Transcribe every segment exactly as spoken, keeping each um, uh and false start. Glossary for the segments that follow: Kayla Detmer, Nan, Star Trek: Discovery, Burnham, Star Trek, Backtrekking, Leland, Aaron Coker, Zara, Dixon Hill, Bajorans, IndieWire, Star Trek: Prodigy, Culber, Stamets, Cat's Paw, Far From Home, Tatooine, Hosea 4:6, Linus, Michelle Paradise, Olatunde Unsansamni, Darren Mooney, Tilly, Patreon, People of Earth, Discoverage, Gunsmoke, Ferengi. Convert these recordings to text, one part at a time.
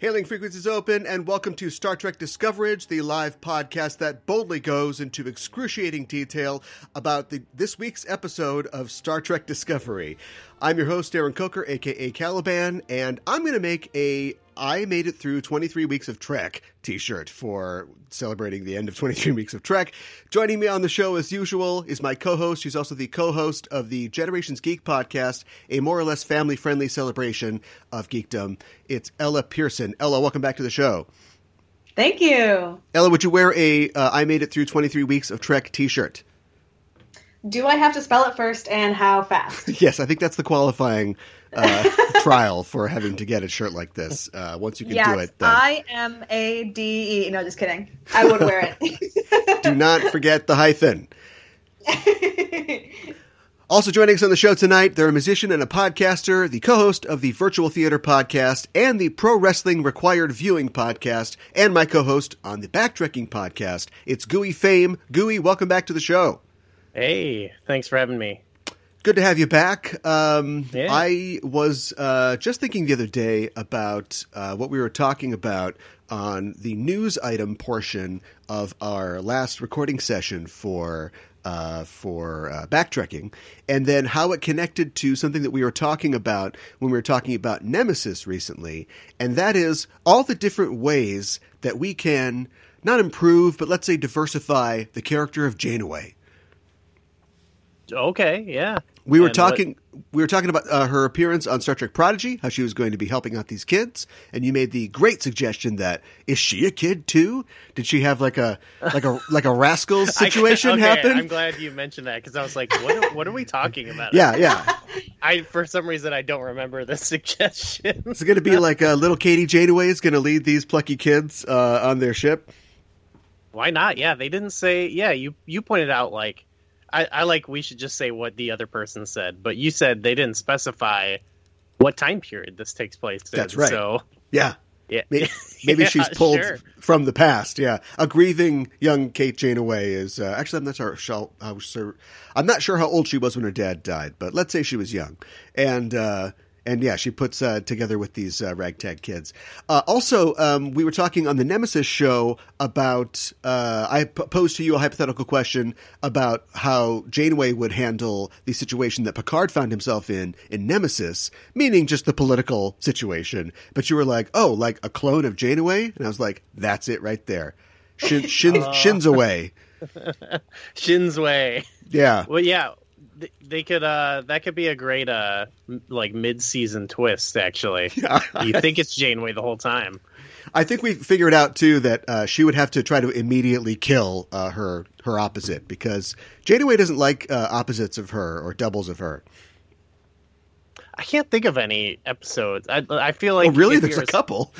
Hailing frequencies open, and welcome to Star Trek: Discoverage, the live podcast that boldly goes into excruciating detail about the, this week's episode of Star Trek: Discovery. I'm your host, Aaron Coker, aka Caliban, and I'm going to make a I made it through twenty-three weeks of Trek t-shirt for celebrating the end of twenty-three weeks of Trek. Joining me on the show, as usual, is my co-host. She's also the co-host of the Generations Geek podcast, a more or less family-friendly celebration of geekdom. It's Ella Pearson. Ella, welcome back to the show. Thank you. Ella, would you wear a uh, I made it through twenty-three weeks of Trek t-shirt? Do I have to spell it first, and how fast? Yes, I think that's the qualifying uh, trial for having to get a shirt like this. Uh, once you can yes, do it, then... I M A D E. No, just kidding. I would wear it. Do not forget the hyphen. Also joining us on the show tonight, they're a musician and a podcaster, the co-host of the Virtual Theater Podcast and the Pro Wrestling Required Viewing Podcast, and my co-host on the Backtrekking Podcast. It's Gooey Fame. Gooey, welcome back to the show. Hey, thanks for having me. Good to have you back. Um, yeah. I was uh, just thinking the other day about uh, what we were talking about on the news item portion of our last recording session for uh, for uh, Backtrekking, and then how it connected to something that we were talking about when we were talking about Nemesis recently, and that is all the different ways that we can not improve, but let's say diversify the character of Janeway. Okay, yeah. We were and talking what... we were talking about uh, her appearance on Star Trek: Prodigy, how she was going to be helping out these kids, and you made the great suggestion that is she a kid too? Did she have like a like a like a Rascals situation I, okay, happen? I'm glad you mentioned that, cuz I was like, what are, what are we talking about? Yeah, yeah. I for some reason I don't remember the suggestion. It's going to be like uh, little Katie Janeway is going to lead these plucky kids uh, on their ship. Why not? Yeah, they didn't say yeah, you you pointed out like I, I like we should just say what the other person said, but you said they didn't specify what time period this takes place in. That's right. So yeah. Yeah. Maybe, maybe yeah, she's pulled sure. from the past. Yeah. A grieving young Kate Janeway is uh, actually, I'm not sure. I'm not sure how old she was when her dad died, but let's say she was young. And, uh, And yeah, she puts uh, together with these uh, ragtag kids. Uh, also, um, we were talking on the Nemesis show about, uh, I p- posed to you a hypothetical question about how Janeway would handle the situation that Picard found himself in, in Nemesis, meaning just the political situation. But you were like, oh, like a clone of Janeway? And I was like, that's it right there. Shin, shin, oh. Shins away. Shins way. Yeah. Well, yeah. They could uh, that could be a great uh, like mid-season twist. Actually, yeah. You think it's Janeway the whole time. I think we figured out too that uh, she would have to try to immediately kill uh, her her opposite, because Janeway doesn't like uh, opposites of her or doubles of her. I can't think of any episodes. I I feel like oh, really there's a couple.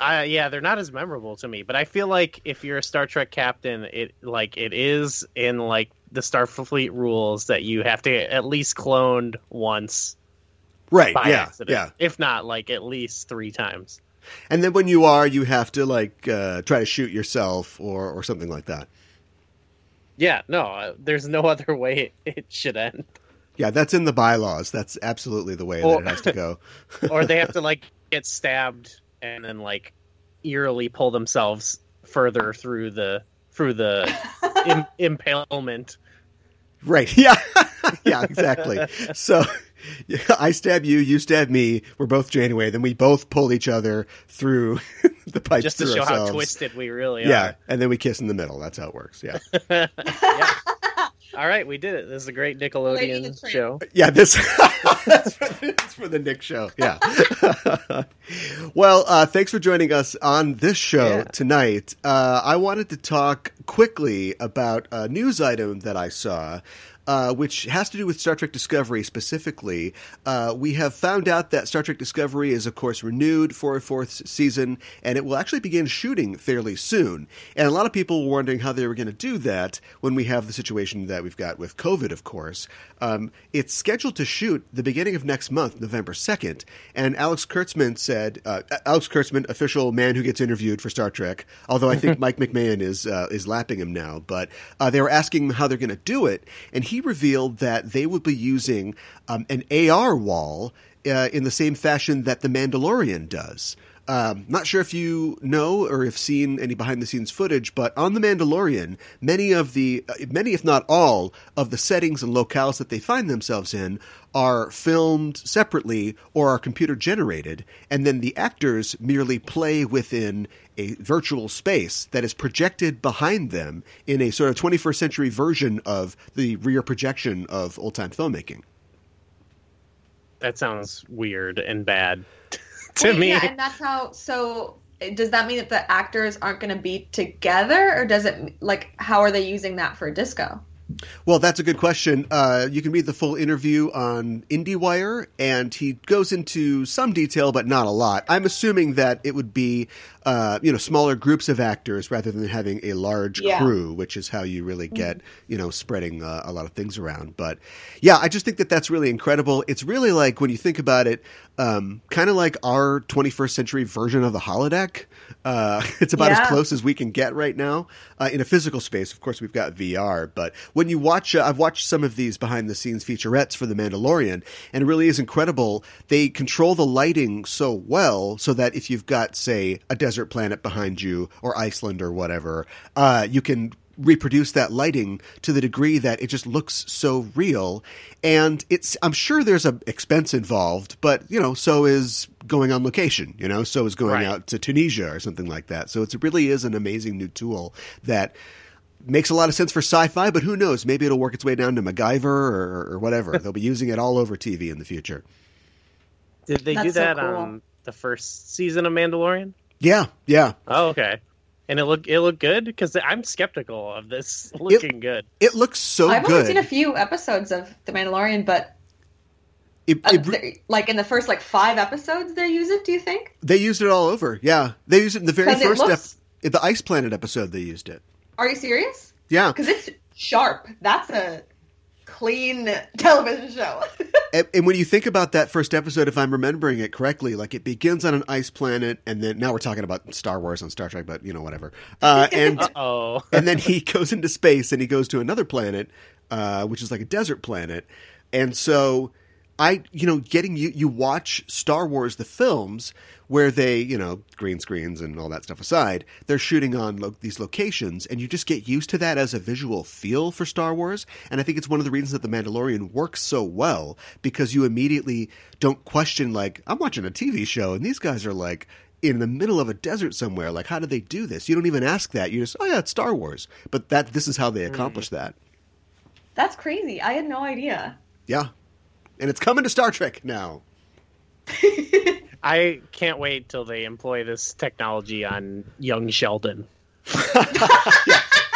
Uh, yeah, they're not as memorable to me, but I feel like if you're a Star Trek captain, it like it is in like the Starfleet rules that you have to at least clone once, right? By yeah, accident. yeah. If not, like at least three times. And then when you are, you have to like uh, try to shoot yourself or or something like that. Yeah, no, uh, there's no other way it, it should end. Yeah, that's in the bylaws. That's absolutely the way or, that it has to go. Or they have to like get stabbed and then like eerily pull themselves further through the through the im- impalement. Right. Yeah. Yeah, exactly. So yeah, I stab you, you stab me, we're both Janeway, then we both pull each other through the pipes. Just to show ourselves how twisted we really yeah, are. Yeah. And then we kiss in the middle. That's how it works. Yeah. Yeah. All right, we did it. This is a great Nickelodeon show. Yeah, this that's for, that's for the Nick show. Yeah. Well, uh, thanks for joining us on this show yeah. tonight. Uh, I wanted to talk quickly about a news item that I saw, uh, which has to do with Star Trek Discovery specifically. Uh, we have found out that Star Trek Discovery is, of course, renewed for a fourth season, and it will actually begin shooting fairly soon. And a lot of people were wondering how they were going to do that when we have the situation that we've got with COVID, of course. Um, it's scheduled to shoot the beginning of next month, November second. And Alex Kurtzman said, uh, Alex Kurtzman, official man who gets interviewed for Star Trek, although I think Mike McMahon is uh, is lapping him now, but uh, they were asking him how they're going to do it. And he revealed that they would be using um, an A R wall uh, in the same fashion that The Mandalorian does. Um, not sure if you know or have seen any behind-the-scenes footage, but on The Mandalorian, many of the, many if not all, of the settings and locales that they find themselves in are filmed separately or are computer-generated, and then the actors merely play within a virtual space that is projected behind them in a sort of twenty-first century version of the rear projection of old-time filmmaking. That sounds weird and bad. To well, me. Yeah, and that's how, so does that mean that the actors aren't going to be together, or does it, like, how are they using that for disco? Well, that's a good question. Uh, you can read the full interview on IndieWire, and he goes into some detail, but not a lot. I'm assuming that it would be, uh, you know, smaller groups of actors rather than having a large yeah. crew, which is how you really get, mm-hmm. you know, spreading uh, a lot of things around. But yeah, I just think that that's really incredible. It's really like, when you think about it, um, kind of like our twenty-first century version of the holodeck. Uh, it's about yeah. as close as we can get right now uh, in a physical space. Of course, we've got V R, but when you watch, uh, I've watched some of these behind-the-scenes featurettes for The Mandalorian, and it really is incredible. They control the lighting so well so that if you've got, say, a desert planet behind you or Iceland or whatever, uh, you can reproduce that lighting to the degree that it just looks so real. And it's, I'm sure there's an expense involved, but, you know, so is going on location, you know, so is going right. out to Tunisia or something like that. So it really is an amazing new tool that makes a lot of sense for sci-fi, but who knows? Maybe it'll work its way down to MacGyver or, or whatever. They'll be using it all over T V in the future. Did they That's do that so cool. on the first season of Mandalorian? Yeah, yeah. Oh, okay. And it looked it looked good? Because I'm skeptical of this looking it, good. It looks so I've good. I've only seen a few episodes of The Mandalorian, but It, it, uh, like in the first like five episodes they use it, do you think? They used it all over, yeah. They used it in the very first looks... ep- the Ice Planet episode they used it. Are you serious? Yeah. Because it's sharp. That's a clean television show. and, and when you think about that first episode, if I'm remembering it correctly, like it begins on an ice planet, and then now we're talking about Star Wars on Star Trek, but you know, whatever. Uh, and Uh-oh. and then he goes into space and he goes to another planet, uh, which is like a desert planet. And so I, you know, getting you, you watch Star Wars, the films, where they, you know, green screens and all that stuff aside, they're shooting on lo- these locations, and you just get used to that as a visual feel for Star Wars. And I think it's one of the reasons that The Mandalorian works so well, because you immediately don't question, like, I'm watching a T V show, and these guys are, like, in the middle of a desert somewhere. Like, how do they do this? You don't even ask that. You just, oh, yeah, it's Star Wars. But that this is how they accomplish that. That's crazy. I had no idea. Yeah. And it's coming to Star Trek now. I can't wait till they employ this technology on young Sheldon. yes.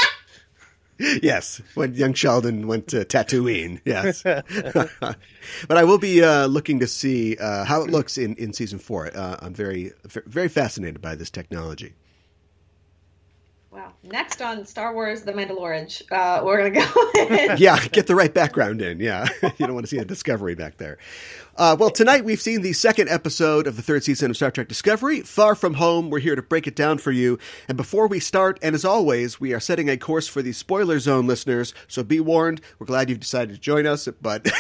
yes, when young Sheldon went to Tatooine, yes. But I will be uh, looking to see uh, how it looks in, in season four. Uh, I'm very, very fascinated by this technology. Wow. Next on Star Wars, The Mandalorian, uh, we're going to go in. Yeah, get the right background in. Yeah, you don't want to see a Discovery back there. Uh, well, tonight we've seen the second episode of the third season of Star Trek Discovery, Far From Home. We're here to break it down for you. And before we start, and as always, we are setting a course for the spoiler zone listeners, so be warned. We're glad you've decided to join us, but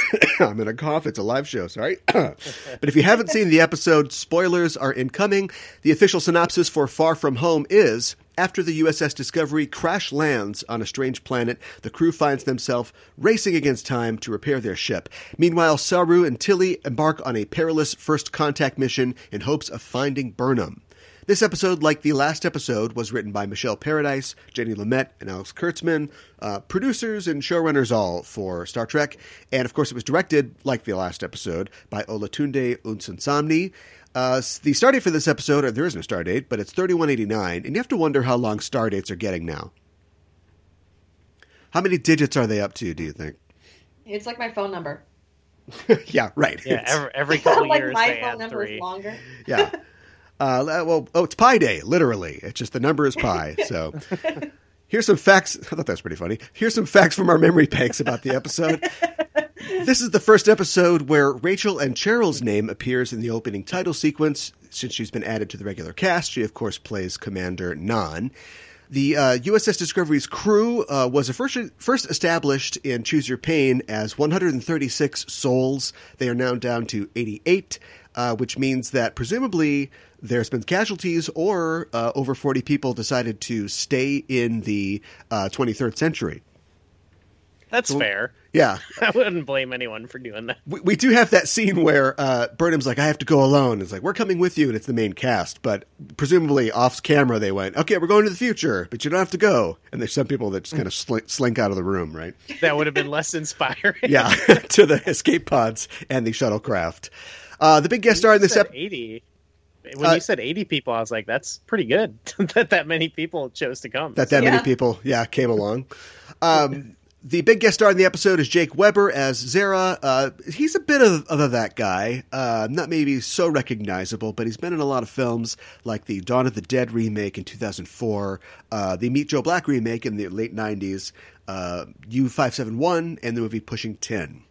I'm going to cough. It's a live show, sorry. But if you haven't seen the episode, spoilers are incoming. The official synopsis for Far From Home is: after the U S S Discovery crash lands on a strange planet, the crew finds themselves racing against time to repair their ship. Meanwhile, Saru and Tilly embark on a perilous first contact mission in hopes of finding Burnham. This episode, like the last episode, was written by Michelle Paradise, Jenny Lamette, and Alex Kurtzman, uh, producers and showrunners all for Star Trek. And, of course, it was directed, like the last episode, by Olatunde Unsansamni. Uh, the start date for this episode, or there is no start date, but it's thirty-one eighty-nine, and you have to wonder how long star dates are getting now. How many digits are they up to, do you think? It's like my phone number. Yeah, right. Yeah, every, every couple like years. Like my they phone number three. Is longer. Yeah. Uh, well, oh, it's Pi Day, literally. It's just the number is Pi, so... Here's some facts. I thought that was pretty funny. Here's some facts from our memory banks about the episode. This is the first episode where Rachel and Cheryl's name appears in the opening title sequence. Since she's been added to the regular cast, she, of course, plays Commander Nan. The uh, U S S Discovery's crew uh, was first, first established in Choose Your Pain as one hundred thirty-six souls. They are now down to eighty-eight. uh, which means that presumably there's been casualties or uh, over forty people decided to stay in the uh, twenty-third century. That's so, fair. Yeah. I wouldn't blame anyone for doing that. We, we do have that scene where uh, Burnham's like, I have to go alone. It's like, we're coming with you, and it's the main cast. But presumably off camera they went, okay, we're going to the future, but you don't have to go. And there's some people that just kind of sl- slink out of the room, right? That would have been less inspiring. Yeah, to the escape pods and the shuttlecraft. Uh, the big guest star in this episode... When uh, you said eighty people, I was like, that's pretty good that that many people chose to come. That that yeah. many people, yeah, came along. Um The big guest star in the episode is Jake Weber as Zara. Uh, he's a bit of, of that guy, uh, not maybe so recognizable, but he's been in a lot of films like the Dawn of the Dead remake in two thousand four, uh, the Meet Joe Black remake in the late nineties, uh, U five seventy-one, and the movie Pushing Tin.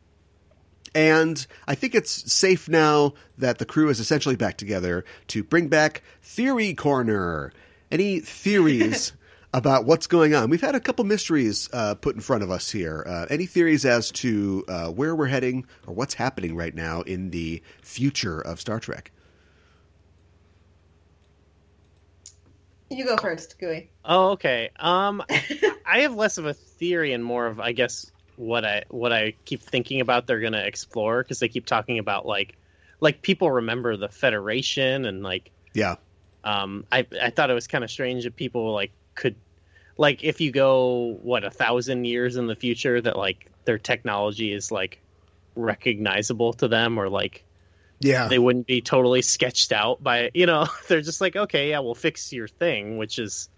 And I think it's safe now that the crew is essentially back together to bring back Theory Corner. Any theories about what's going on? We've had a couple mysteries uh, put in front of us here. Uh, any theories as to uh, where we're heading or what's happening right now in the future of Star Trek? You go first, Gooey. Oh, okay. Um, I have less of a theory and more of, I guess, what I what I keep thinking about they're going to explore, because they keep talking about, like, like people remember the Federation and, like... Yeah. Um, I, I thought it was kind of strange that people, like, could, like, if you go what a thousand years in the future, that like their technology is like recognizable to them, or like, yeah, they wouldn't be totally sketched out by, you know, they're just like, okay, yeah, we'll fix your thing, which is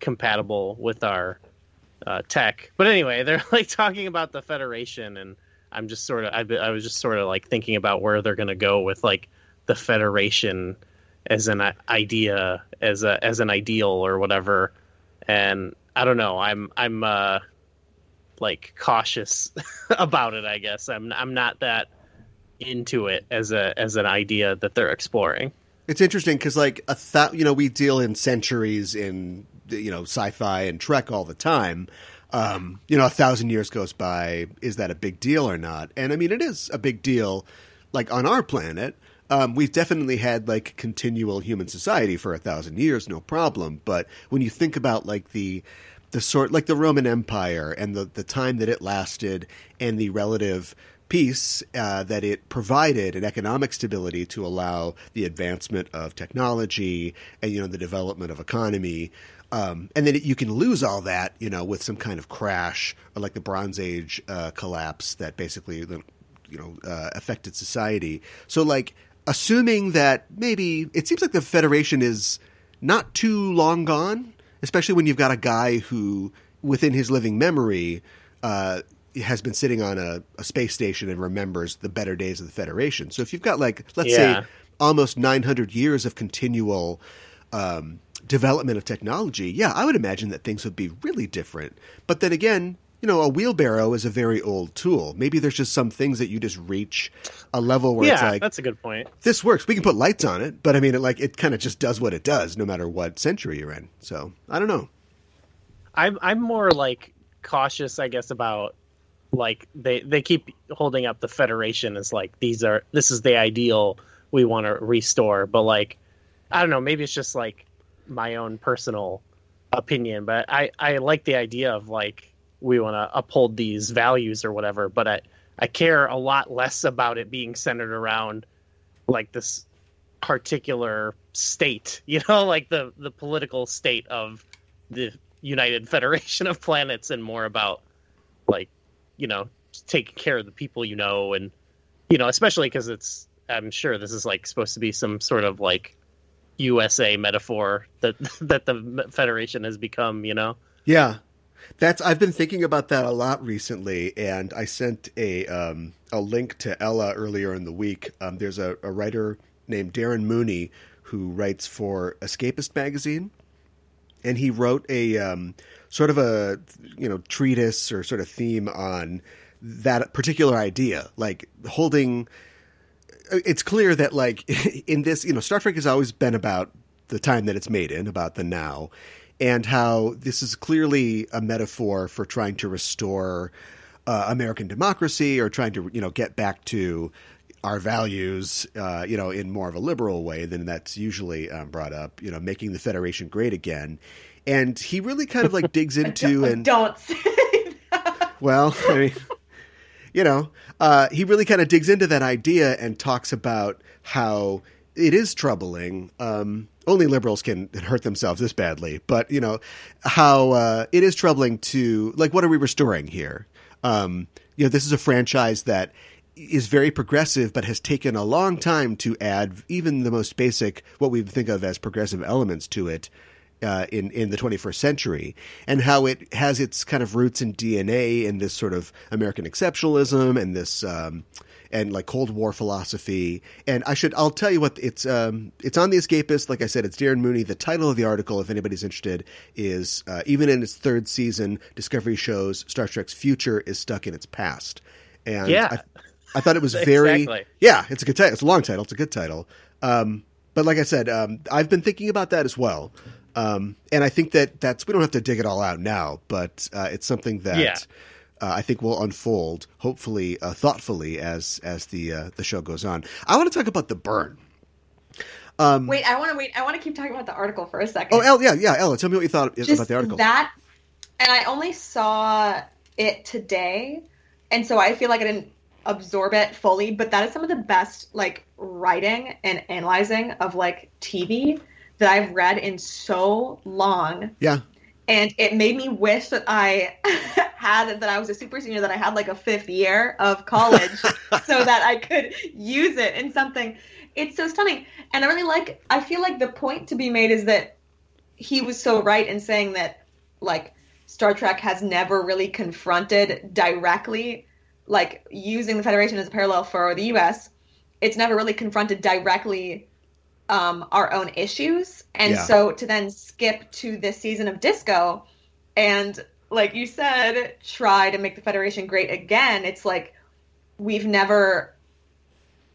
compatible with our uh, tech. But anyway, they're like talking about the Federation, and I'm just sort of, I, I was just sort of like thinking about where they're gonna go with like the Federation as an idea, as a as an ideal or whatever. And I don't know, I'm I'm uh, like cautious about it, I guess. I'm I'm not that into it as a as an idea that they're exploring. It's interesting because, like, a th- you know, we deal in centuries in, you know, sci-fi and Trek all the time. Um, you know, a thousand years goes by. Is that a big deal or not? And I mean, it is a big deal, like on our planet. Um, we've definitely had, like, continual human society for a thousand years, no problem. But when you think about, like, the the sort, like the Roman Empire and the, the time that it lasted and the relative peace uh, that it provided and economic stability to allow the advancement of technology and, you know, the development of economy. Um, and then it, you can lose all that, you know, with some kind of crash or, like, the Bronze Age uh, collapse that basically, you know, uh, affected society. So, like... Assuming that maybe it seems like the Federation is not too long gone, especially when you've got a guy who, within his living memory, uh, has been sitting on a, a space station and remembers the better days of the Federation. So if you've got, like, let's yeah. say almost nine hundred years of continual um, development of technology, yeah, I would imagine that things would be really different. But then again... You know, a wheelbarrow is a very old tool. Maybe there's just some things that you just reach a level where yeah, it's like... Yeah, that's a good point. This works. We can put lights on it. But, I mean, it, like, it kind of just does what it does no matter what century you're in. So, I don't know. I'm I'm more, like, cautious, I guess, about, like, they, they keep holding up the Federation as, like, these are... This is the ideal we want to restore. But, like, I don't know. Maybe it's just, like, my own personal opinion. But I, I like the idea of, like... we want to uphold these values or whatever, but I, I care a lot less about it being centered around like this particular state, you know, like the, the political state of the United Federation of Planets, and more about like, you know, taking care of the people, you know, and, you know, especially cause it's, I'm sure this is like supposed to be some sort of like U S A metaphor that, that the Federation has become, you know? Yeah. That's I've been thinking about that a lot recently, and I sent a um, a link to Ella earlier in the week. Um, there's a, a writer named Darren Mooney who writes for Escapist magazine, and he wrote a um, sort of a you know treatise or sort of theme on that particular idea, like holding. It's clear that like in this, you know, Star Trek has always been about the time that it's made in, about the now. And how this is clearly a metaphor for trying to restore uh, American democracy or trying to, you know, get back to our values, uh, you know, in more of a liberal way than that's usually um, brought up, you know, making the Federation great again. And he really kind of like digs into and don't say that. Well, I mean, you know, uh, he really kind of digs into that idea and talks about how it is troubling. Um, only liberals can hurt themselves this badly, but you know, how uh, it is troubling to like, what are we restoring here? Um, you know, this is a franchise that is very progressive, but has taken a long time to add even the most basic, what we think of as progressive elements to it uh, in, in the twenty-first century, and how it has its kind of roots and D N A in this sort of American exceptionalism and this, um, and like Cold War philosophy. And I should, I'll tell you what, it's, um, it's on The Escapist. Like I said, it's Darren Mooney. The title of the article, if anybody's interested, is uh, even in its third season, Discovery shows Star Trek's future is stuck in its past. And yeah. I, I thought it was very, exactly. yeah, it's a good title. It's a long title. It's a good title. Um, but like I said, um, I've been thinking about that as well. Um, and I think that that's, we don't have to dig it all out now, but uh, it's something that yeah. uh, I think will unfold hopefully uh, thoughtfully as, as the, uh, the show goes on. I want to talk about the burn. Um, wait, I want to wait. I want to keep talking about the article for a second. Oh, Ella, yeah. Yeah. Ella, tell me what you thought Just about the article. That, and I only saw it today. And so I feel like I didn't absorb it fully, but that is some of the best like writing and analyzing of like T V that I've read in so long. Yeah. And it made me wish that I had, that I was a super senior, that I had like a fifth year of college so that I could use it in something. It's so stunning. And I really like, I feel like the point to be made is that he was so right in saying that like Star Trek has never really confronted directly like using the Federation as a parallel for the U S, it's never really confronted directly um, our own issues. And yeah. so to then skip to this season of Disco and, like you said, try to make the Federation great again, it's like we've never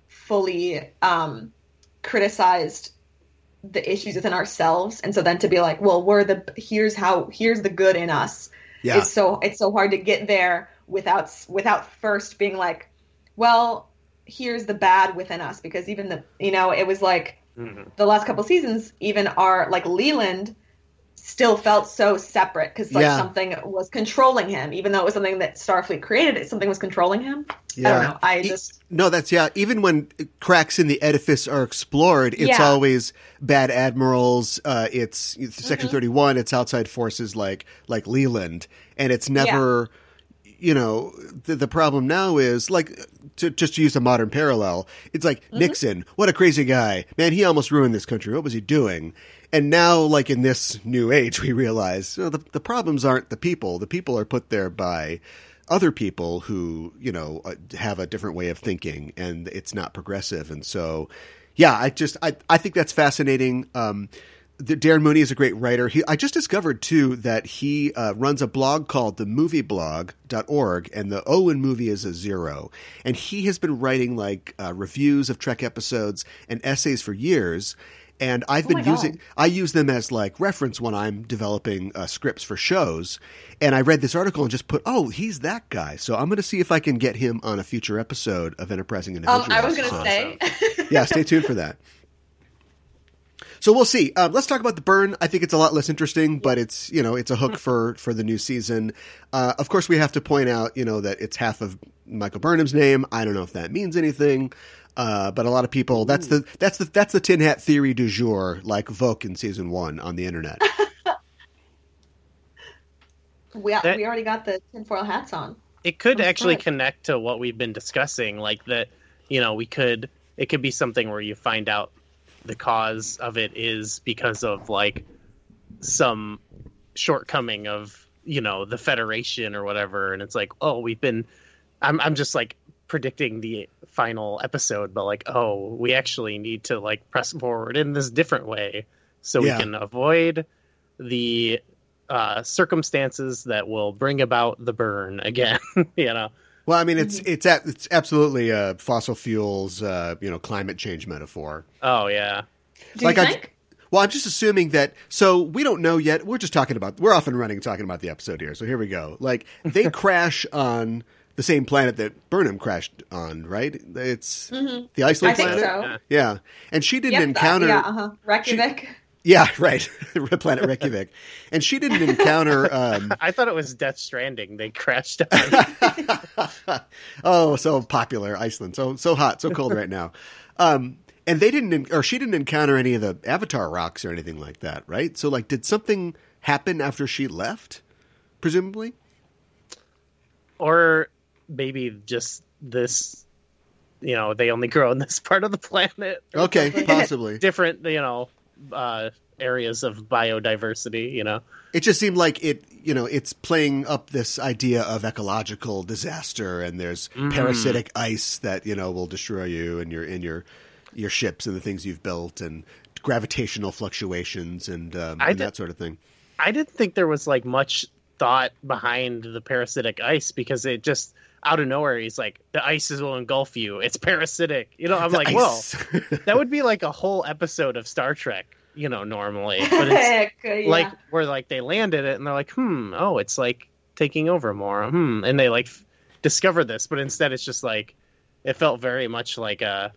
fully um, criticized the issues within ourselves. And so then to be like, well, we're the, here's how, here's the good in us. Yeah. It's so, it's so hard to get there without without first being like, well, here's the bad within us, because even the, you know, it was like mm-hmm. the last couple seasons, even our like Leland still felt so separate because like yeah. something was controlling him, even though it was something that Starfleet created, something was controlling him. Yeah. I don't know. I just e- no, that's yeah. Even when cracks in the edifice are explored, it's yeah. always bad admirals. Uh, it's, it's mm-hmm. Section thirty-one. It's outside forces like like Leland, and it's never. Yeah. You know, the, the problem now is, like, to, just to use a modern parallel, it's like, mm-hmm. Nixon, what a crazy guy. Man, he almost ruined this country. What was he doing? And now, like, in this new age, we realize you know, the, the problems aren't the people. The people are put there by other people who, you know, have a different way of thinking, and it's not progressive. And so, yeah, I just I, – I think that's fascinating. Um The, Darren Mooney is a great writer. He, I just discovered, too, that he uh, runs a blog called the movie blog dot org, and the O in movie is a zero. And he has been writing, like, uh, reviews of Trek episodes and essays for years. And I've oh been using – I use them as, like, reference when I'm developing uh, scripts for shows. And I read this article and just put, oh, he's that guy. So I'm going to see if I can get him on a future episode of Enterprising Individuals. Um, I was going to say. Yeah, stay tuned for that. So we'll see. Um, let's talk about the burn. I think it's a lot less interesting, but it's, you know, it's a hook for, for the new season. Uh, of course, we have to point out, you know, that it's half of Michael Burnham's name. I don't know if that means anything, uh, but a lot of people, that's the, that's the, that's the tin hat theory du jour, like Vogue in season one on the internet. we, that, we already got the tinfoil hats on. It could oh, actually God. connect to what we've been discussing. Like that, you know, we could, it could be something where you find out the cause of it is because of like some shortcoming of, you know, the Federation or whatever. And it's like, oh, we've been, I'm I'm just like predicting the final episode, but like, oh, we actually need to like press forward in this different way so we yeah. can avoid the uh, circumstances that will bring about the burn again, you know? Well, I mean, it's it's it's absolutely a fossil fuels, uh, you know, climate change metaphor. Oh yeah, do like you think? I, well, I'm just assuming that. So we don't know yet. We're just talking about. We're off and running, talking about the episode here. So here we go. Like they crash on the same planet that Burnham crashed on, right? It's mm-hmm. the Iceland planet? I think planet? so. Yeah. And she didn't yep, encounter... That, yeah, uh-huh. Reykjavik. She, yeah, right. Planet Reykjavik. And she didn't encounter... Um, I thought it was Death Stranding they crashed on. Oh, so popular, Iceland. So so hot, so cold right now. Um, and they didn't... Or she didn't encounter any of the Avatar rocks or anything like that, right? So, like, did something happen after she left, presumably? Or... Maybe just this, you know, they only grow in this part of the planet. Okay, something. Possibly. Different, you know, uh, areas of biodiversity, you know. It just seemed like it, you know, it's playing up this idea of ecological disaster and there's mm-hmm. parasitic ice that, you know, will destroy you and your, and your, your ships and the things you've built and gravitational fluctuations and, um, and did, that sort of thing. I didn't think there was, like, much thought behind the parasitic ice because it just... out of nowhere, he's like, the ice will engulf you. It's parasitic. You know, I'm the like, ice. Whoa, that would be like a whole episode of Star Trek, you know, normally. But it's Heck, yeah. like where like they landed it and they're like, hmm, oh, it's like taking over more. Hmm. And they like f- discover this. But instead, it's just like it felt very much like a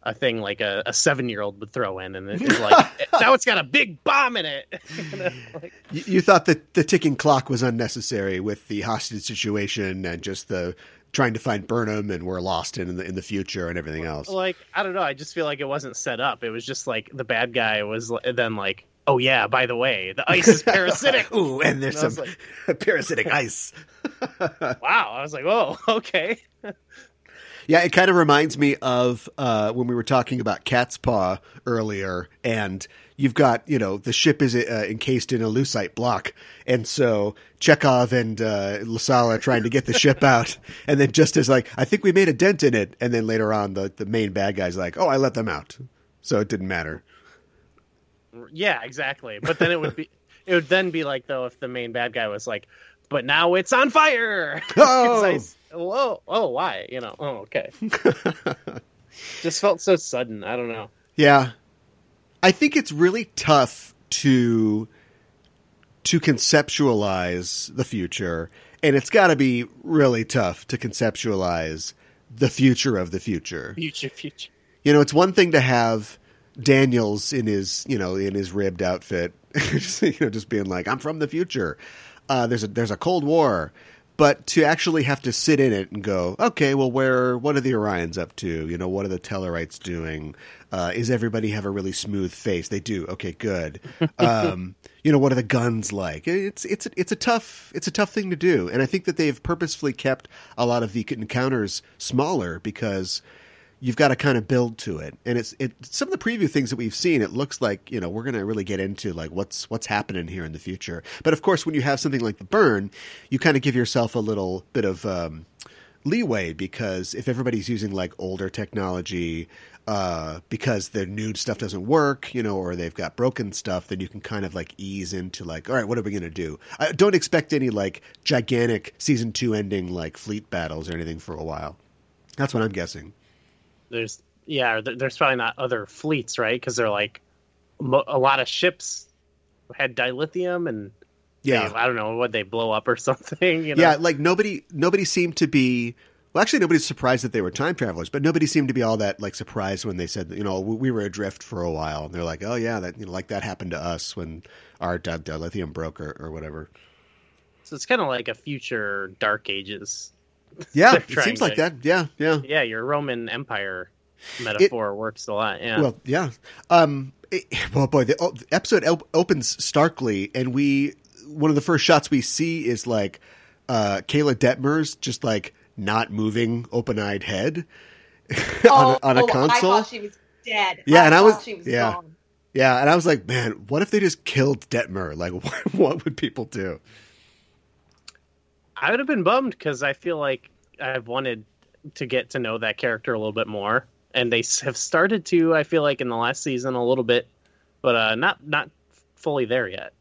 a thing like a, a seven year old would throw in. And it's like, now it's got a big bomb in it. You know, like, you, you thought that the ticking clock was unnecessary with the hostage situation and just the trying to find Burnham and we're lost in the, in the future and everything else. Like, I don't know. I just feel like it wasn't set up. It was just like the bad guy was then like, oh yeah, by the way, the ice is parasitic. Ooh, and there's and some like, parasitic ice. Wow. I was like, whoa, okay. Yeah, it kind of reminds me of uh, when we were talking about Cat's Paw earlier, and you've got, you know, the ship is uh, encased in a lucite block, and so Chekhov and uh, LaSalle are trying to get the ship out, and then just as like, I think we made a dent in it, and then later on the, the main bad guy's like, oh, I let them out, so it didn't matter. Yeah, exactly. But then it would be, it would then be like though if the main bad guy was like, but now it's on fire. Oh. Whoa! Oh, why? You know? Oh, okay. Just felt so sudden. I don't know. Yeah, I think it's really tough to to conceptualize the future, and it's got to be really tough to conceptualize the future of the future. Future, future. You know, it's one thing to have Daniels in his, you know, in his ribbed outfit, just, you know, just being like, "I'm from the future." Uh, there's a there's a Cold War. But to actually have to sit in it and go, okay, well, where? What are the Orions up to? You know, what are the Tellarites doing? Uh, is everybody have a really smooth face? They do. Okay, good. Um, you know, what are the guns like? It's it's it's a tough it's a tough thing to do, and I think that they've purposefully kept a lot of the encounters smaller because you've got to kind of build to it. And it's it some of the preview things that we've seen. It looks like, you know, we're going to really get into like what's what's happening here in the future. But of course, when you have something like the burn, you kind of give yourself a little bit of um, leeway because if everybody's using like older technology uh, because the new stuff doesn't work, you know, or they've got broken stuff, then you can kind of like ease into like, all right, what are we going to do? I don't expect any like gigantic season two ending like fleet battles or anything for a while. That's what I'm guessing. There's yeah, there's probably not other fleets, right? Because they're like a lot of ships had dilithium, and yeah, they, I don't know what they blow up or something. You know? Yeah, like nobody nobody seemed to be. Well, actually, nobody's surprised that they were time travelers, but nobody seemed to be all that like surprised when they said, you know, we were adrift for a while, and they're like, oh yeah, that you know, like that happened to us when our dil- dilithium broke or, or whatever. So it's kind of like a future Dark Ages. Yeah, it seems to, like that. Yeah, yeah. Yeah, your Roman Empire metaphor it, works a lot. Yeah. Well, yeah. Um, it, well, boy, the, oh, the episode op- opens starkly, and we one of the first shots we see is like uh, Kayla Detmer's just like not moving, open-eyed head oh, on a, on a oh, console. I thought she was dead. Yeah, I and I was. She was yeah, gone. yeah, and I was like, man, what if they just killed Detmer? Like, what, what would people do? I would have been bummed because I feel like I've wanted to get to know that character a little bit more. And they have started to, I feel like, in the last season a little bit, but uh, not not fully there yet.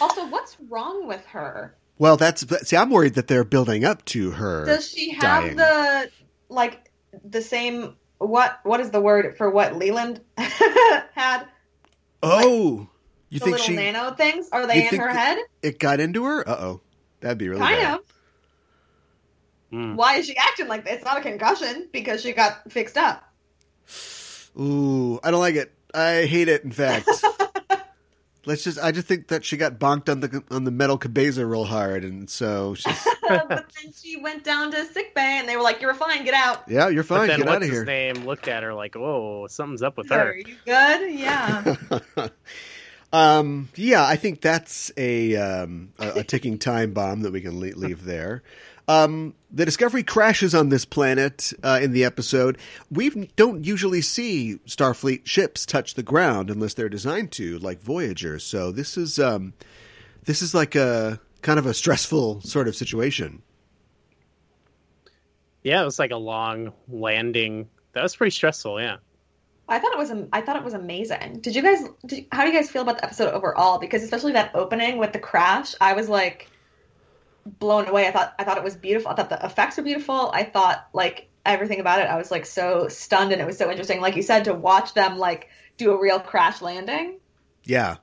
Also, what's wrong with her? Well, that's see, I'm worried that they're building up to her. Does she have dying. the, like, the same, what what is the word for what Leland had? Oh, like, you the think little she, nano things? Are they in her head? It got into her? Uh-oh. That'd be really kind bad. Of. Mm. Why is she acting like that? It's not a concussion because she got fixed up. Ooh, I don't like it. I hate it, in fact. Let's just, I just think that she got bonked on the on the metal cabeza real hard, and so she's... But then she went down to sick bay, and they were like, you're fine, get out. Yeah, you're fine, get out of here. But then what's his name looked at her like, whoa, something's up with her. Are you good? Yeah. um, yeah, I think that's a, um, a, a ticking time bomb that we can leave there. Um, the Discovery crashes on this planet uh, in the episode. We don't usually see Starfleet ships touch the ground unless they're designed to, like Voyager. So this is um, this is like a kind of a stressful sort of situation. Yeah, it was like a long landing. That was pretty stressful. Yeah, I thought it was. I thought it was amazing. Did you guys? Did, how do you guys feel about the episode overall? Because especially that opening with the crash, I was like. Blown away. I thought I thought it was beautiful. I thought the effects were beautiful. I thought like everything about it. I was like so stunned, and it was so interesting. Like you said, to watch them like do a real crash landing. Yeah,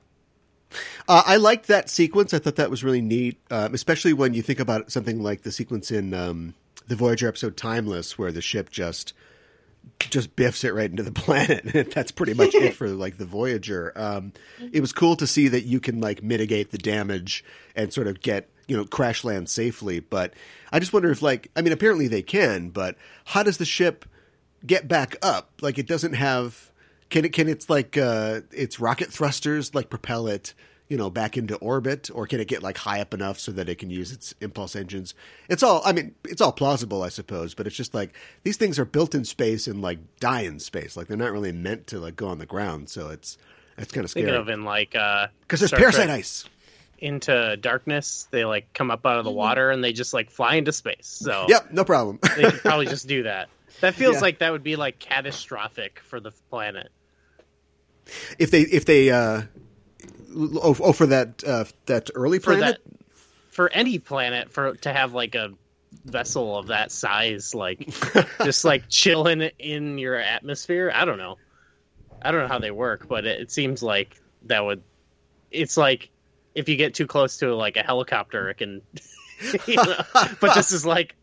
uh, I liked that sequence. I thought that was really neat, uh, especially when you think about something like the sequence in um, the Voyager episode "Timeless," where the ship just just biffs it right into the planet. That's pretty much it for like the Voyager. Um, mm-hmm. It was cool to see that you can like mitigate the damage and sort of get. You know, crash land safely, but I just wonder if like, I mean, apparently they can, but how does the ship get back up? Like it doesn't have, can it, can it's like, uh, its rocket thrusters, like propel it, you know, back into orbit, or can it get like high up enough so that it can use its impulse engines? It's all, I mean, it's all plausible, I suppose, but it's just like, these things are built in space and like die in space. Like they're not really meant to like go on the ground. So it's, it's kind of scary. Thinking of in like, uh, cause there's Star Trek. Parasite ice. Into darkness, they like come up out of the water and they just like fly into space. So yep, no problem. They could probably just do that. That feels yeah. like that would be like catastrophic for the planet. If they, if they, uh, oh, oh for that uh, that early planet, for, that, for any planet, for to have like a vessel of that size, like just like chilling in your atmosphere. I don't know. I don't know how they work, but it, it seems like that would. It's like. If you get too close to like a helicopter, it can, you know, but this is like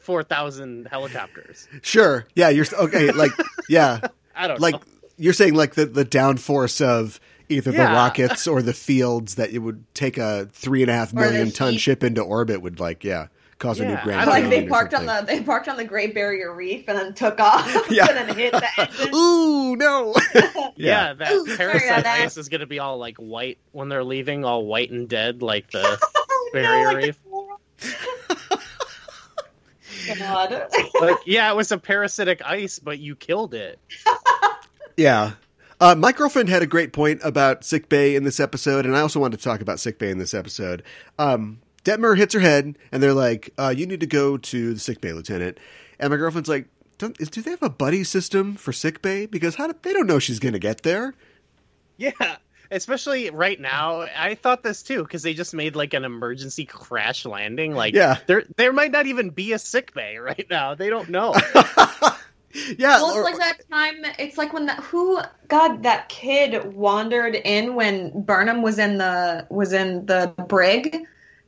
four thousand helicopters. Sure. Yeah. You're okay. Like, yeah. I don't like, know. You're saying like the, the downforce of either yeah. the rockets or the fields that it would take a three and a half million ton heat. Ship into orbit would like, yeah, cause yeah. a new grand. Like they parked on the, they parked on the Great Barrier Reef and then took off yeah. and then hit the engine. Ooh, no. yeah. yeah, that Ooh, parasite ice is going to be all like white when they're leaving, all white and dead, like the barrier no, like reef. The... God. Like, yeah, it was a parasitic ice, but you killed it. yeah. Uh, my girlfriend had a great point about sickbay in this episode, and I also wanted to talk about sickbay in this episode. Um, Detmer hits her head, and they're like, uh, you need to go to the sickbay, Lieutenant. And my girlfriend's like, don't, is, do they have a buddy system for sickbay? Because how do, they don't know she's going to get there. Yeah, especially right now. I thought this, too, because they just made, like, an emergency crash landing. Like, yeah. there there might not even be a sickbay right now. They don't know. yeah. Well, it's like that time, it's like when that, who, God, that kid wandered in when Burnham was in the was in the brig.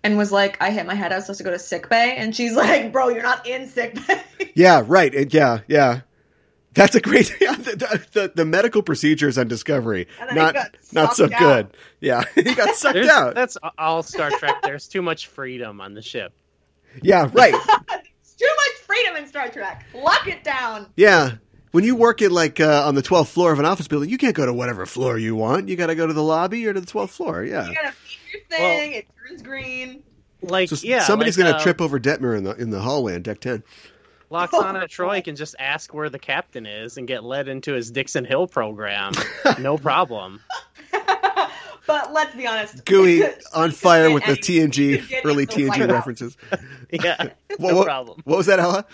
And was like, I hit my head. I was supposed to go to sick bay, and she's like, "Bro, you're not in sick bay." Yeah, right. And yeah, yeah. That's a great. Yeah, the, the, the medical procedures on Discovery not not so out. Good. Yeah, he got sucked There's, out. That's all Star Trek. There's too much freedom on the ship. Yeah, right. There's too much freedom in Star Trek. Lock it down. Yeah. When you work in like uh, on the twelfth floor of an office building, you can't go to whatever floor you want. You got to go to the lobby or to the twelfth floor. Yeah. You gotta feed your thing. Well, it turns green. Like so yeah, somebody's like, gonna uh, trip over Detmer in the in the hallway on deck ten. Loxana oh. Troy can just ask where the captain is and get led into his Dixon Hill program. No problem. But let's be honest. Gooey on fire with the T N G early T N G references. yeah, what, no problem. What, what was that, Ella?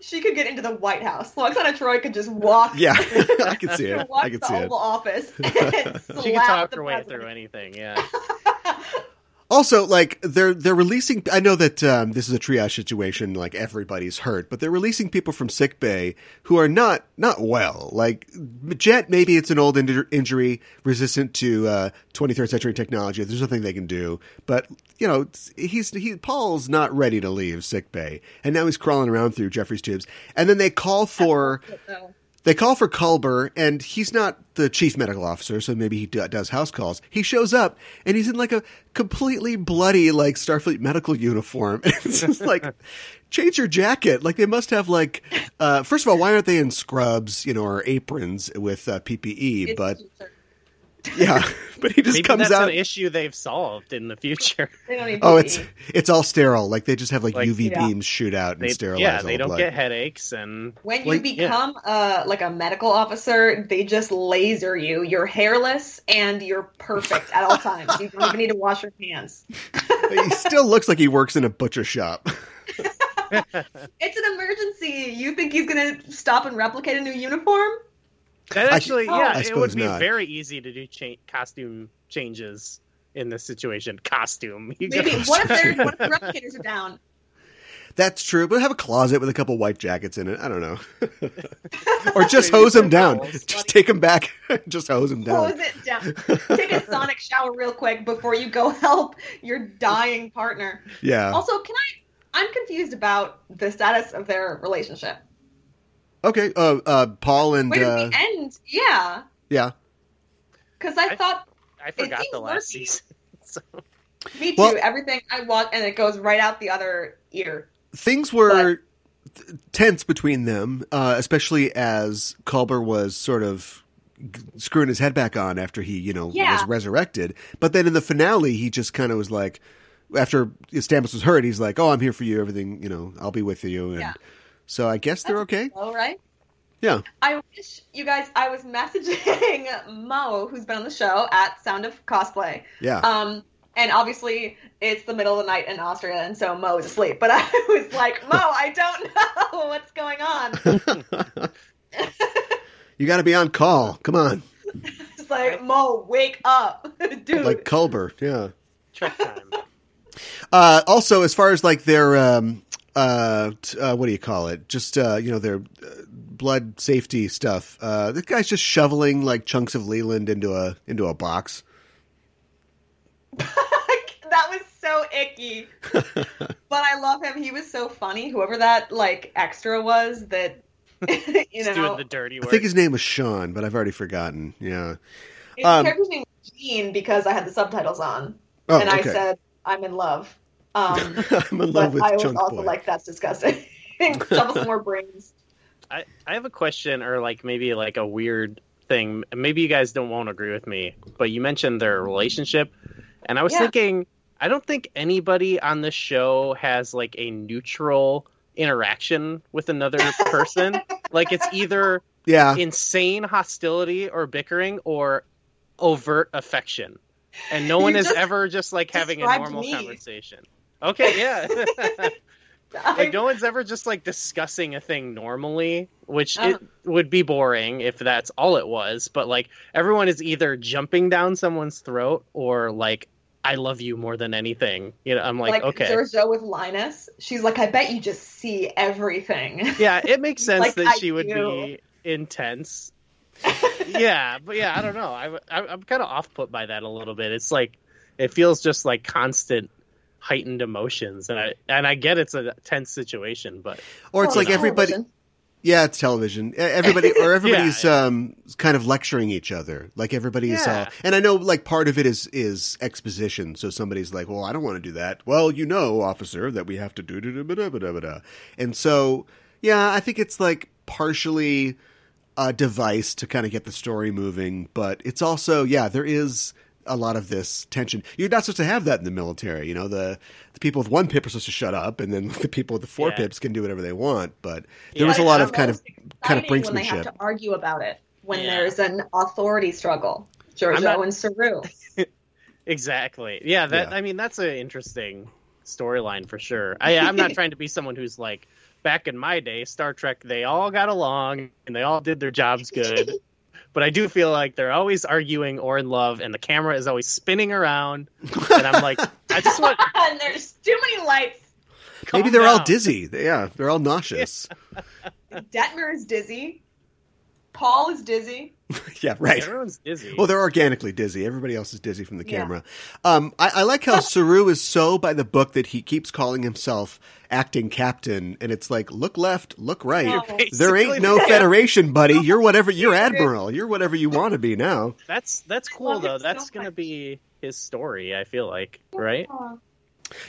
She could get into the White House. Loxana Troy could just walk. Yeah, I can see it. I can see it. Walk the Oval Office. She could talk her way through anything. Yeah. Also, like, they're they're releasing – I know that um, this is a triage situation, like, everybody's hurt, but they're releasing people from sickbay who are not not well. Like, Jet, maybe it's an old in- injury resistant to uh, twenty-third century technology. There's nothing they can do. But, you know, he's he Paul's not ready to leave sickbay, and now he's crawling around through Jeffrey's tubes. And then they call for – They call for Culber, and he's not the chief medical officer, so maybe he do- does house calls. He shows up, and he's in like a completely bloody like Starfleet medical uniform. And it's just like, change your jacket. Like they must have like, uh, first of all, why aren't they in scrubs, you know, or aprons with uh, P P E? It's but yeah, but he just maybe comes that's out. That's an issue they've solved in the future. Oh, it's it's all sterile. Like they just have like, like U V yeah. beams shoot out and they, sterilize. Yeah, they all don't blood. Get headaches and when you like, become yeah. uh, like a medical officer, they just laser you. You're hairless and you're perfect at all times. You don't even need to wash your hands. He still looks like he works in a butcher shop. It's an emergency. You think he's going to stop and replicate a new uniform? That actually, I, yeah, I it would be not. very easy to do cha- costume changes in this situation. Costume. You Maybe. What if, what if the replicators are down? That's true. But have a closet with a couple white jackets in it. I don't know. Or just hose them down. Just funny. Take them back. Just hose them down. Hose it down. Take a sonic shower real quick before you go help your dying partner. Yeah. Also, can I? I'm confused about the status of their relationship. Okay, uh, uh, Paul and... Where did we uh, end? Yeah. Yeah. Because I, I thought... I forgot the last murky. season. So. Me too. Well, everything I want, and it goes right out the other ear. Things were but. tense between them, uh, especially as Culber was sort of screwing his head back on after he, you know, yeah. was resurrected. But then in the finale, he just kind of was like... After Stamets was hurt, he's like, oh, I'm here for you, everything, you know, I'll be with you, and... Yeah. So I guess they're okay. Oh, right? Yeah. I wish you guys, I was messaging Mo, who's been on the show, at Sound of Cosplay. Yeah. Um, and obviously it's the middle of the night in Austria, and so Mo is asleep. But I was like, Mo, I don't know what's going on. You got to be on call. Come on. It's like, Mo, wake up. Dude. Like Culber, yeah. Trek time. Uh, also, as far as like their... Um, Uh, uh, what do you call it? Just, uh, you know, their uh, blood safety stuff. Uh, this guy's just shoveling like chunks of Leland into a, into a box. That was so icky, but I love him. He was so funny. Whoever that like extra was that, you know, doing the dirty work. I think his name was Sean, but I've already forgotten. Yeah. His um, character's name was Gene because I had the subtitles on oh, and okay. I said, I'm in love. Um, I'm in love with I was Chunk also Boy. Like, that's disgusting. Shovel some more brains. I, I have a question, or like maybe like a weird thing. Maybe you guys don't won't agree with me, but you mentioned their relationship, and I was yeah. thinking, I don't think anybody on this show has like a neutral interaction with another person. Like it's either yeah. insane hostility or bickering or overt affection, and no one is ever just like having a normal me. conversation. Okay, yeah. Like no one's ever just like discussing a thing normally, which uh-huh. it would be boring if that's all it was. But like everyone is either jumping down someone's throat or like, I love you more than anything. You know, I'm like, like okay. Zorzo with Linus, she's like, I bet you just see everything. Yeah, it makes sense like, that I she do. would be intense. Yeah, but yeah, I don't know. I, I, I'm kind of off put by that a little bit. It's like, it feels just like constant heightened emotions, and I and I get it's a tense situation, but or it's like know. everybody, yeah, it's television. Everybody or everybody's yeah, yeah. um kind of lecturing each other, like everybody's. Yeah. Uh, and I know, like part of it is is exposition. So somebody's like, "Well, I don't want to do that." Well, you know, officer, that we have to do da da da da da da. And so, yeah, I think it's like partially a device to kind of get the story moving, but it's also, yeah, there is a lot of this tension. You're not supposed to have that in the military. You know, the, the people with one pip are supposed to shut up, and then the people with the four yeah. pips can do whatever they want. But there yeah, was a lot of kind of kind of brinksmanship. When they have to argue about it when yeah. there's an authority struggle. Giorgio not... and Saru. Exactly. Yeah. That. Yeah. I mean, that's an interesting storyline for sure. I, I'm not trying to be someone who's like, back in my day, Star Trek, they all got along and they all did their jobs good. But I do feel like they're always arguing or in love, and the camera is always spinning around. And I'm like, I just want. And there's too many lights. Calm Maybe they're down. all dizzy. Yeah, they're all nauseous. Detmer is dizzy. Paul is dizzy. Yeah, right. Everyone's dizzy. Well, they're organically dizzy. Everybody else is dizzy from the camera. Yeah. Um, I, I like how Saru is so by the book that he keeps calling himself acting captain, and it's like, look left, look right. Oh, there ain't no yeah. federation, buddy. You're whatever. You're admiral. You're whatever you want to be now. That's that's cool though. That's gonna be his story. I feel like, right?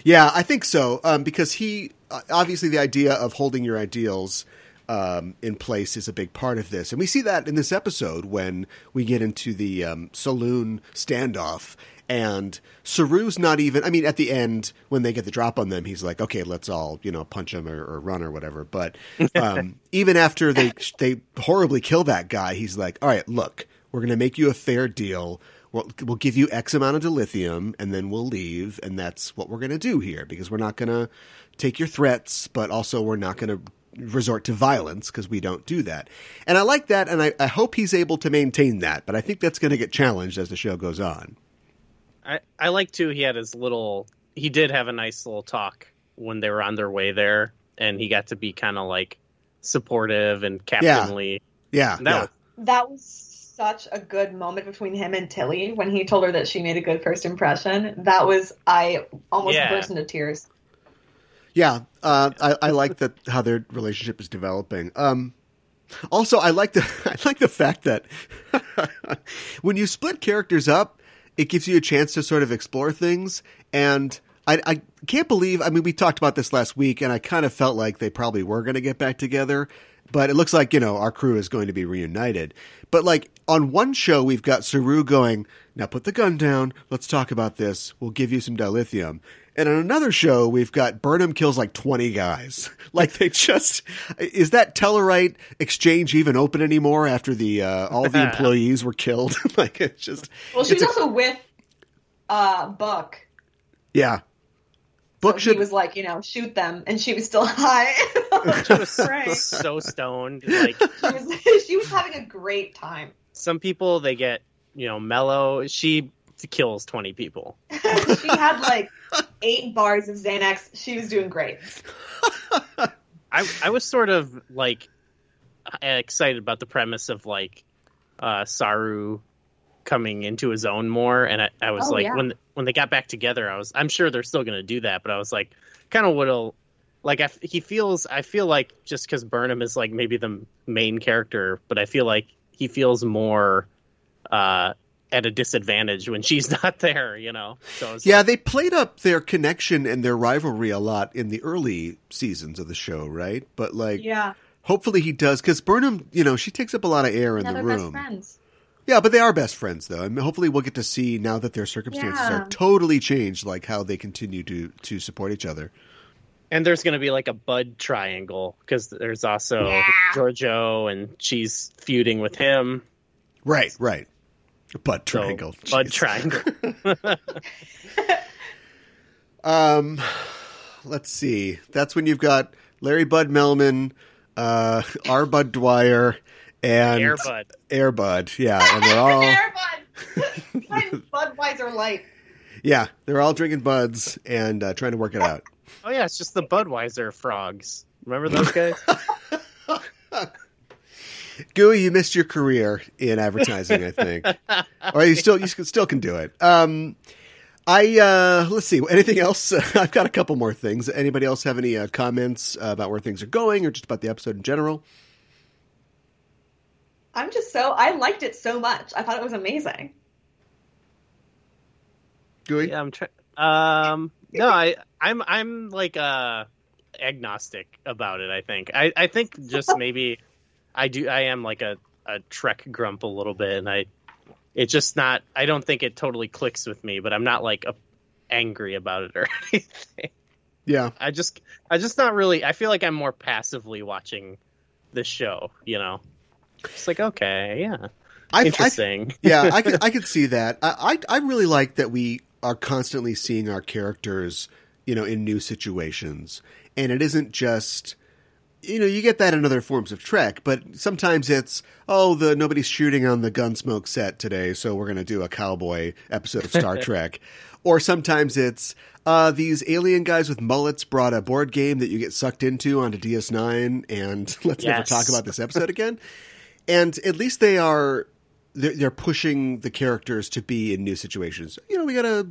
Yeah, I think so. Um, because he obviously the idea of holding your ideals. Um, in place is a big part of this. And we see that in this episode when we get into the um, saloon standoff and Saru's not even, I mean, at the end when they get the drop on them, he's like, okay, let's all, you know, punch him or, or run or whatever. But um, even after they, they horribly kill that guy, he's like, all right, look, we're going to make you a fair deal. We'll, we'll give you X amount of dilithium and then we'll leave. And that's what we're going to do here because we're not going to take your threats, but also we're not going to resort to violence because we don't do that. And I like that. And I, I hope he's able to maintain that, but I think that's going to get challenged as the show goes on. I, I like too. He had his little, he did have a nice little talk when they were on their way there and he got to be kind of like supportive and captainly. Yeah. yeah, that, yeah. Was- that was such a good moment between him and Tilly when he told her that she made a good first impression. That was, I almost yeah. burst into tears. Yeah, uh, I, I like that how their relationship is developing. Um, also, I like the I like the fact that when you split characters up, it gives you a chance to sort of explore things. And I, I can't believe – I mean, we talked about this last week, and I kind of felt like they probably were going to get back together. But it looks like, you know, our crew is going to be reunited. But like on one show, we've got Saru going, now put the gun down. Let's talk about this. We'll give you some dilithium. And on another show, we've got Burnham kills like twenty guys. Like they just, is that Tellarite exchange even open anymore after the, uh, all the employees were killed? Like it's just. Well, she's also a, with uh, Book. Yeah. Book so should... He was like, you know, shoot them. And she was still high. She was right. so stoned. Like she was, she was having a great time. Some people, they get, you know, mellow. She kills twenty people. She had like eight bars of Xanax. She was doing great. I, I was sort of like excited about the premise of like uh, Saru coming into his own more, and I, I was oh, like, yeah. when when they got back together, I was I'm sure they're still going to do that, but I was like, kind of what'll like I, he feels. I feel like just because Burnham is like maybe the main character, but I feel like he feels more uh, at a disadvantage when she's not there, you know? So yeah, like, they played up their connection and their rivalry a lot in the early seasons of the show, right? But like, yeah. hopefully he does, because Burnham, you know, she takes up a lot of air yeah, in the room. Best friends. Yeah, but they are best friends, though. I mean, hopefully we'll get to see now that their circumstances yeah. are totally changed, like how they continue to, to support each other. And there's going to be like a bud triangle, because there's also yeah. Giorgio, and she's feuding with him. Right, right. Bud triangle. So, bud triangle. um, let's see. That's when you've got Larry Bud Melman, uh, R. Bud Dwyer, and Air Bud. Air Bud, yeah. And they're all Air Bud. Budweiser Light. Yeah, they're all drinking buds and uh, trying to work it out. Oh yeah, it's just the Budweiser frogs. Remember those guys? Gooey, you missed your career in advertising, I think. Or you still you still can do it. Um, I uh, let's see. Anything else? I've got a couple more things. Anybody else have any uh, comments uh, about where things are going, or just about the episode in general? I'm just so I liked it so much. I thought it was amazing. Gooey, yeah, I'm trying. Um, no, I I'm I'm like uh, agnostic about it. I think I I think just maybe. I do. I am like a, a Trek grump a little bit, and I it's just not. I don't think it totally clicks with me, but I'm not like a, angry about it or anything. Yeah, I just I just not really. I feel like I'm more passively watching the show. You know, it's like okay, yeah, I, interesting. I, yeah, I could I could see that. I, I I really like that we are constantly seeing our characters, you know, in new situations, and it isn't just. You know, you get that in other forms of Trek, but sometimes it's, oh, the nobody's shooting on the Gunsmoke set today, so we're going to do a cowboy episode of Star Trek. Or sometimes it's uh, these alien guys with mullets brought a board game that you get sucked into onto D S nine, and let's yes. never talk about this episode again. And at least they are they're, they're pushing the characters to be in new situations. You know, we gotta.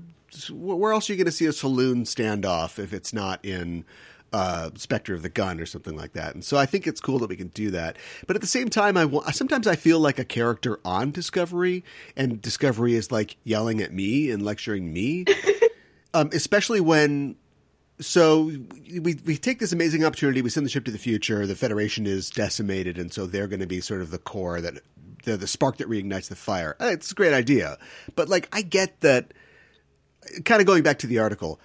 Where else are you going to see a saloon standoff if it's not in uh, Spectre of the Gun or something like that? And so I think it's cool that we can do that. But at the same time, I w- sometimes I feel like a character on Discovery, and Discovery is like yelling at me and lecturing me, um, especially when – so we, we take this amazing opportunity. We send the ship to the future. The Federation is decimated, and so they're going to be sort of the core that – they're the spark that reignites the fire. It's a great idea. But like I get that – kind of going back to the article,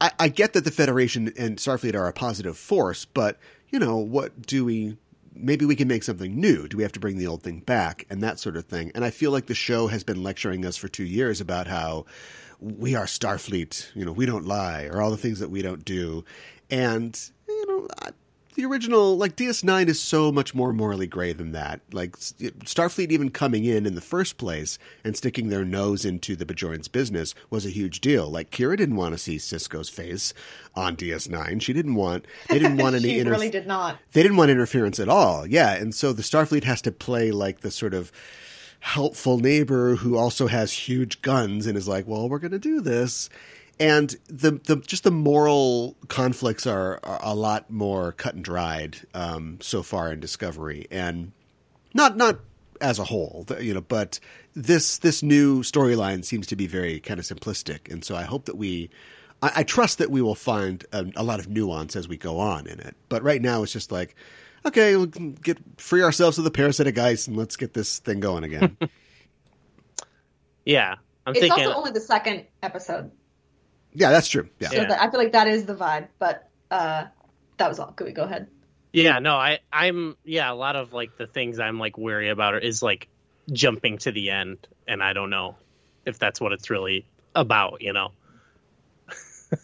I, I get that the Federation and Starfleet are a positive force, but, you know, what do we – maybe we can make something new. Do we have to bring the old thing back and that sort of thing? And I feel like the show has been lecturing us for two years about how we are Starfleet, you know, we don't lie, or all the things that we don't do. And, you know, I, the original – like D S nine is so much more morally gray than that. Like Starfleet even coming in in the first place and sticking their nose into the Bajorans' business was a huge deal. Like Kira didn't want to see Sisko's face on D S nine. She didn't want – they didn't want any – She interf- really did not. They didn't want interference at all. Yeah. And so the Starfleet has to play like the sort of helpful neighbor who also has huge guns and is like, well, we're going to do this. And the the just the moral conflicts are, are a lot more cut and dried um, so far in Discovery, and not not as a whole, you know. But this this new storyline seems to be very kind of simplistic, and so I hope that we, I, I trust that we will find a, a lot of nuance as we go on in it. But right now, it's just like, okay, we'll get free ourselves of the parasitic ice, and let's get this thing going again. yeah, I'm it's thinking... also only the second episode. Yeah, that's true. Yeah, so that, I feel like that is the vibe, but uh, that was all. Could we go ahead? Yeah, no, I, I'm, yeah, a lot of like the things I'm like wary about is like jumping to the end, and I don't know if that's what it's really about, you know.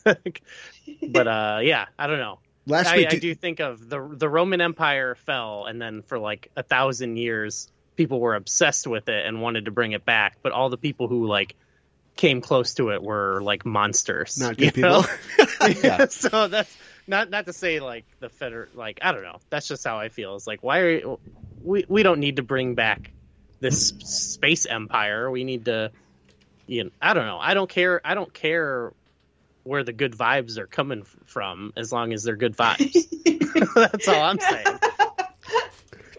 But uh, yeah, I don't know. Last I, week, I do think of the the Roman Empire fell, and then for like a thousand years, people were obsessed with it and wanted to bring it back, but all the people who like came close to it were like monsters, not good people. yeah. So that's not not to say like the feder like I don't know. That's just how I feel. It's like why are you, we we don't need to bring back this space empire. We need to, you know, I don't know. I don't care. I don't care where the good vibes are coming from as long as they're good vibes. That's all I'm saying.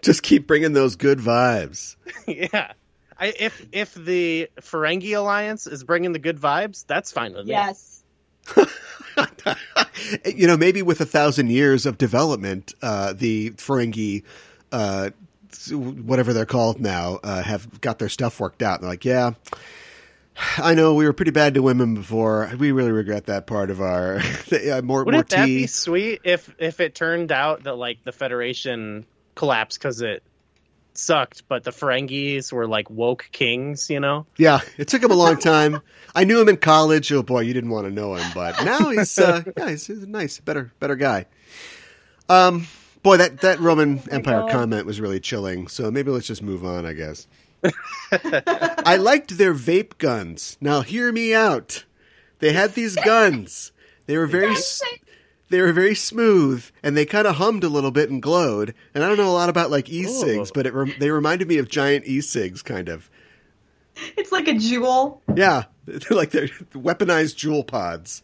Just keep bringing those good vibes. yeah. I, if if the Ferengi Alliance is bringing the good vibes, that's fine with me. Yes. You know, maybe with a thousand years of development, uh, the Ferengi, uh, whatever they're called now, uh, have got their stuff worked out. They're like, yeah, I know we were pretty bad to women before. We really regret that part of our uh, more. Wouldn't more that tea. Be sweet if if it turned out that like the Federation collapsed because it sucked, but the Ferengis were like woke kings, you know? Yeah, it took him a long time. I knew him in college. Oh boy, you didn't want to know him, but now he's uh, yeah, he's, he's a nice, better, better guy. Um, boy, that that Roman oh Empire God. comment was really chilling. So maybe let's just move on, I guess. I liked their vape guns. Now hear me out. They had these guns. They were very. They were very smooth, and they kind of hummed a little bit and glowed. And I don't know a lot about, like, e-cigs, Ooh. but it re- they reminded me of giant e-cigs, kind of. It's like a jewel. Yeah, they're like they're weaponized jewel pods.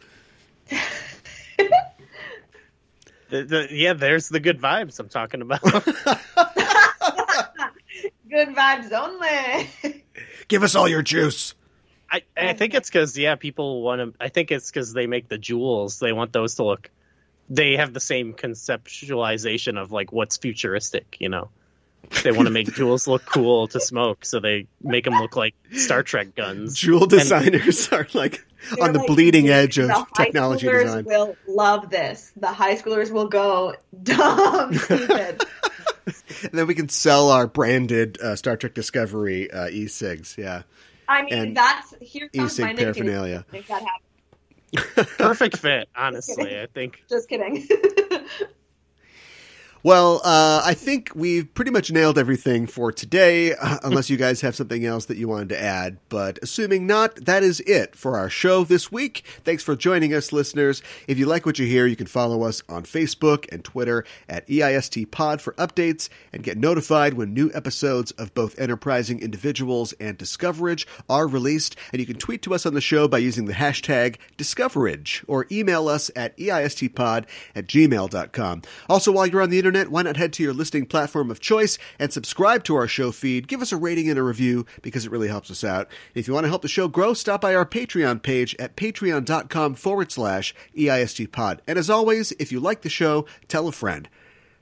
the, the, yeah, there's the good vibes I'm talking about. Good vibes only. Give us all your juice. I, I think it's because, yeah, people want to – I think it's because they make the jewels. They want those to look – they have the same conceptualization of like what's futuristic, you know. They want to make jewels look cool to smoke, so they make them look like Star Trek guns. Jewel designers and, are like on the like, bleeding edge of technology design. The high schoolers will love this. The high schoolers will go dumb, stupid. And then we can sell our branded uh, Star Trek Discovery uh, e-cigs. Yeah, I mean and that's here comes e-cig my paraphernalia. Make that happen. Perfect fit, honestly. I think. Just kidding. Well, uh, I think we've pretty much nailed everything for today, uh, unless you guys have something else that you wanted to add. But assuming not, that is it for our show this week. Thanks for joining us, listeners. If you like what you hear, you can follow us on Facebook and Twitter at eistpod for updates and get notified when new episodes of both Enterprising Individuals and Discoverage are released. And you can tweet to us on the show by using the hashtag Discoverage or email us at eistpod at gmail dot com. Also, while you're on the internet, why not head to your listening platform of choice and subscribe to our show feed. Give us a rating and a review because it really helps us out. If you want to help the show grow, stop by our Patreon page at patreon.com forward slash eistpod. And as always, if you like the show, tell a friend.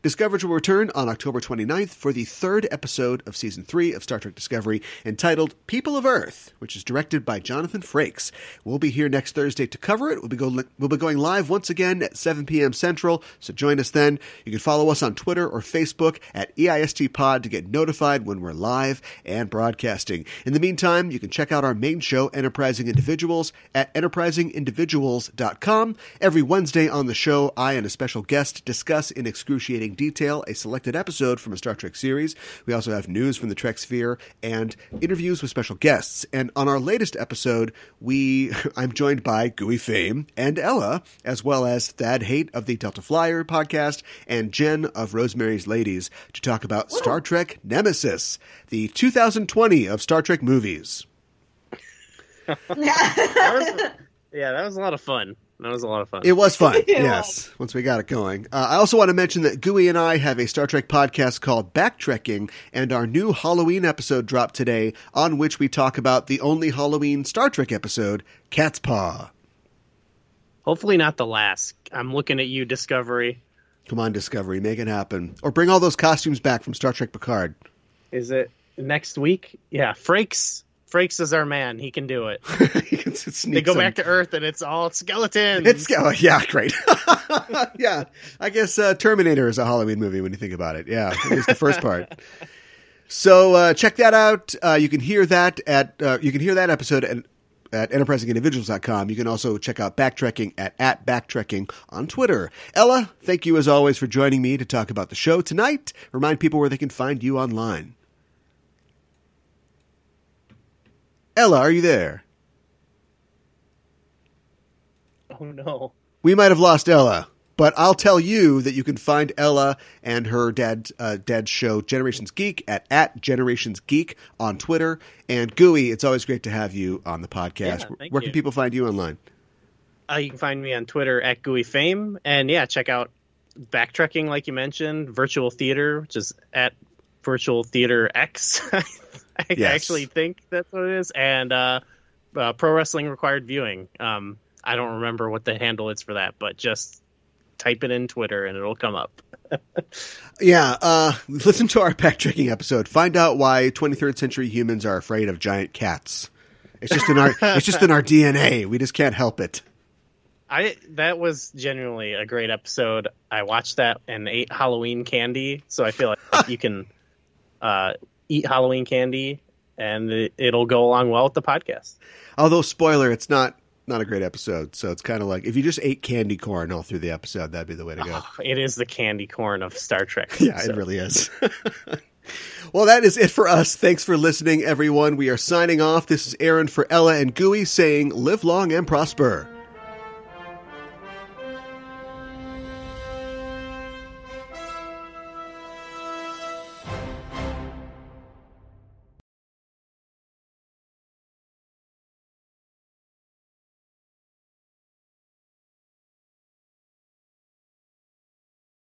Discoverage will return on October twenty-ninth for the third episode of Season three of Star Trek Discovery, entitled People of Earth, which is directed by Jonathan Frakes. We'll be here next Thursday to cover it. We'll be, go, we'll be going live once again at seven p.m. Central, so join us then. You can follow us on Twitter or Facebook at eistpod to get notified when we're live and broadcasting. In the meantime, you can check out our main show, Enterprising Individuals, at enterprising individuals dot com. Every Wednesday on the show, I and a special guest discuss in excruciating detail a selected episode from a Star Trek series. We also have news from the Trek sphere and interviews with special guests. And on our latest episode, we I'm joined by Gooey Fame and Ella, as well as Thad Haight of the Delta Flyer podcast and Jen of Rosemary's Ladies, to talk about Whoa. Star Trek Nemesis, the two thousand twenty of Star Trek movies. that was, yeah, that was a lot of fun. That was a lot of fun. It was fun, yeah. Yes, once we got it going. Uh, I also want to mention that Gooey and I have a Star Trek podcast called Backtrekking, and our new Halloween episode dropped today, on which we talk about the only Halloween Star Trek episode, Cat's Paw. Hopefully not the last. I'm looking at you, Discovery. Come on, Discovery, make it happen. Or bring all those costumes back from Star Trek Picard. Is it next week? Yeah, Frakes. Frakes is our man. He can do it. He can sneak they go some... back to Earth, and it's all skeletons. It's oh, yeah, great. Yeah, I guess uh, Terminator is a Halloween movie when you think about it. Yeah, it was the first part. So uh, check that out. Uh, you can hear that at uh, you can hear that episode at, at enterprising individuals dot com. You can also check out Backtrekking at, at Backtrekking on Twitter. Ella, thank you as always for joining me to talk about the show tonight. Remind people where they can find you online. Ella, are you there? Oh, no. We might have lost Ella, but I'll tell you that you can find Ella and her dad, uh, dad's show, Generations Geek, at, at Generations Geek on Twitter. And Gooey, it's always great to have you on the podcast. Yeah, thank Where you. Can people find you online? Uh, you can find me on Twitter at Gooey Fame. And, yeah, check out Backtrekking, like you mentioned, Virtual Theater, which is at Virtual Theater X, I yes. actually think that's what it is. And uh, uh, Pro Wrestling Required Viewing. Um, I don't remember what the handle is for that, but just type it in Twitter and it'll come up. yeah. Uh, listen to our Backtrekking episode. Find out why twenty-third century humans are afraid of giant cats. It's just in our it's just in our D N A. We just can't help it. I That was genuinely a great episode. I watched that and ate Halloween candy. So I feel like you can... Uh, eat Halloween candy, and it, it'll go along well with the podcast. Although, spoiler, it's not not a great episode, so it's kind of like if you just ate candy corn all through the episode, that'd be the way to go. Oh, it is the candy corn of Star Trek. Yeah, so. It really is. Well, that is it for us. Thanks for listening, everyone. We are signing off. This is Aaron for Ella and Gooey saying live long and prosper.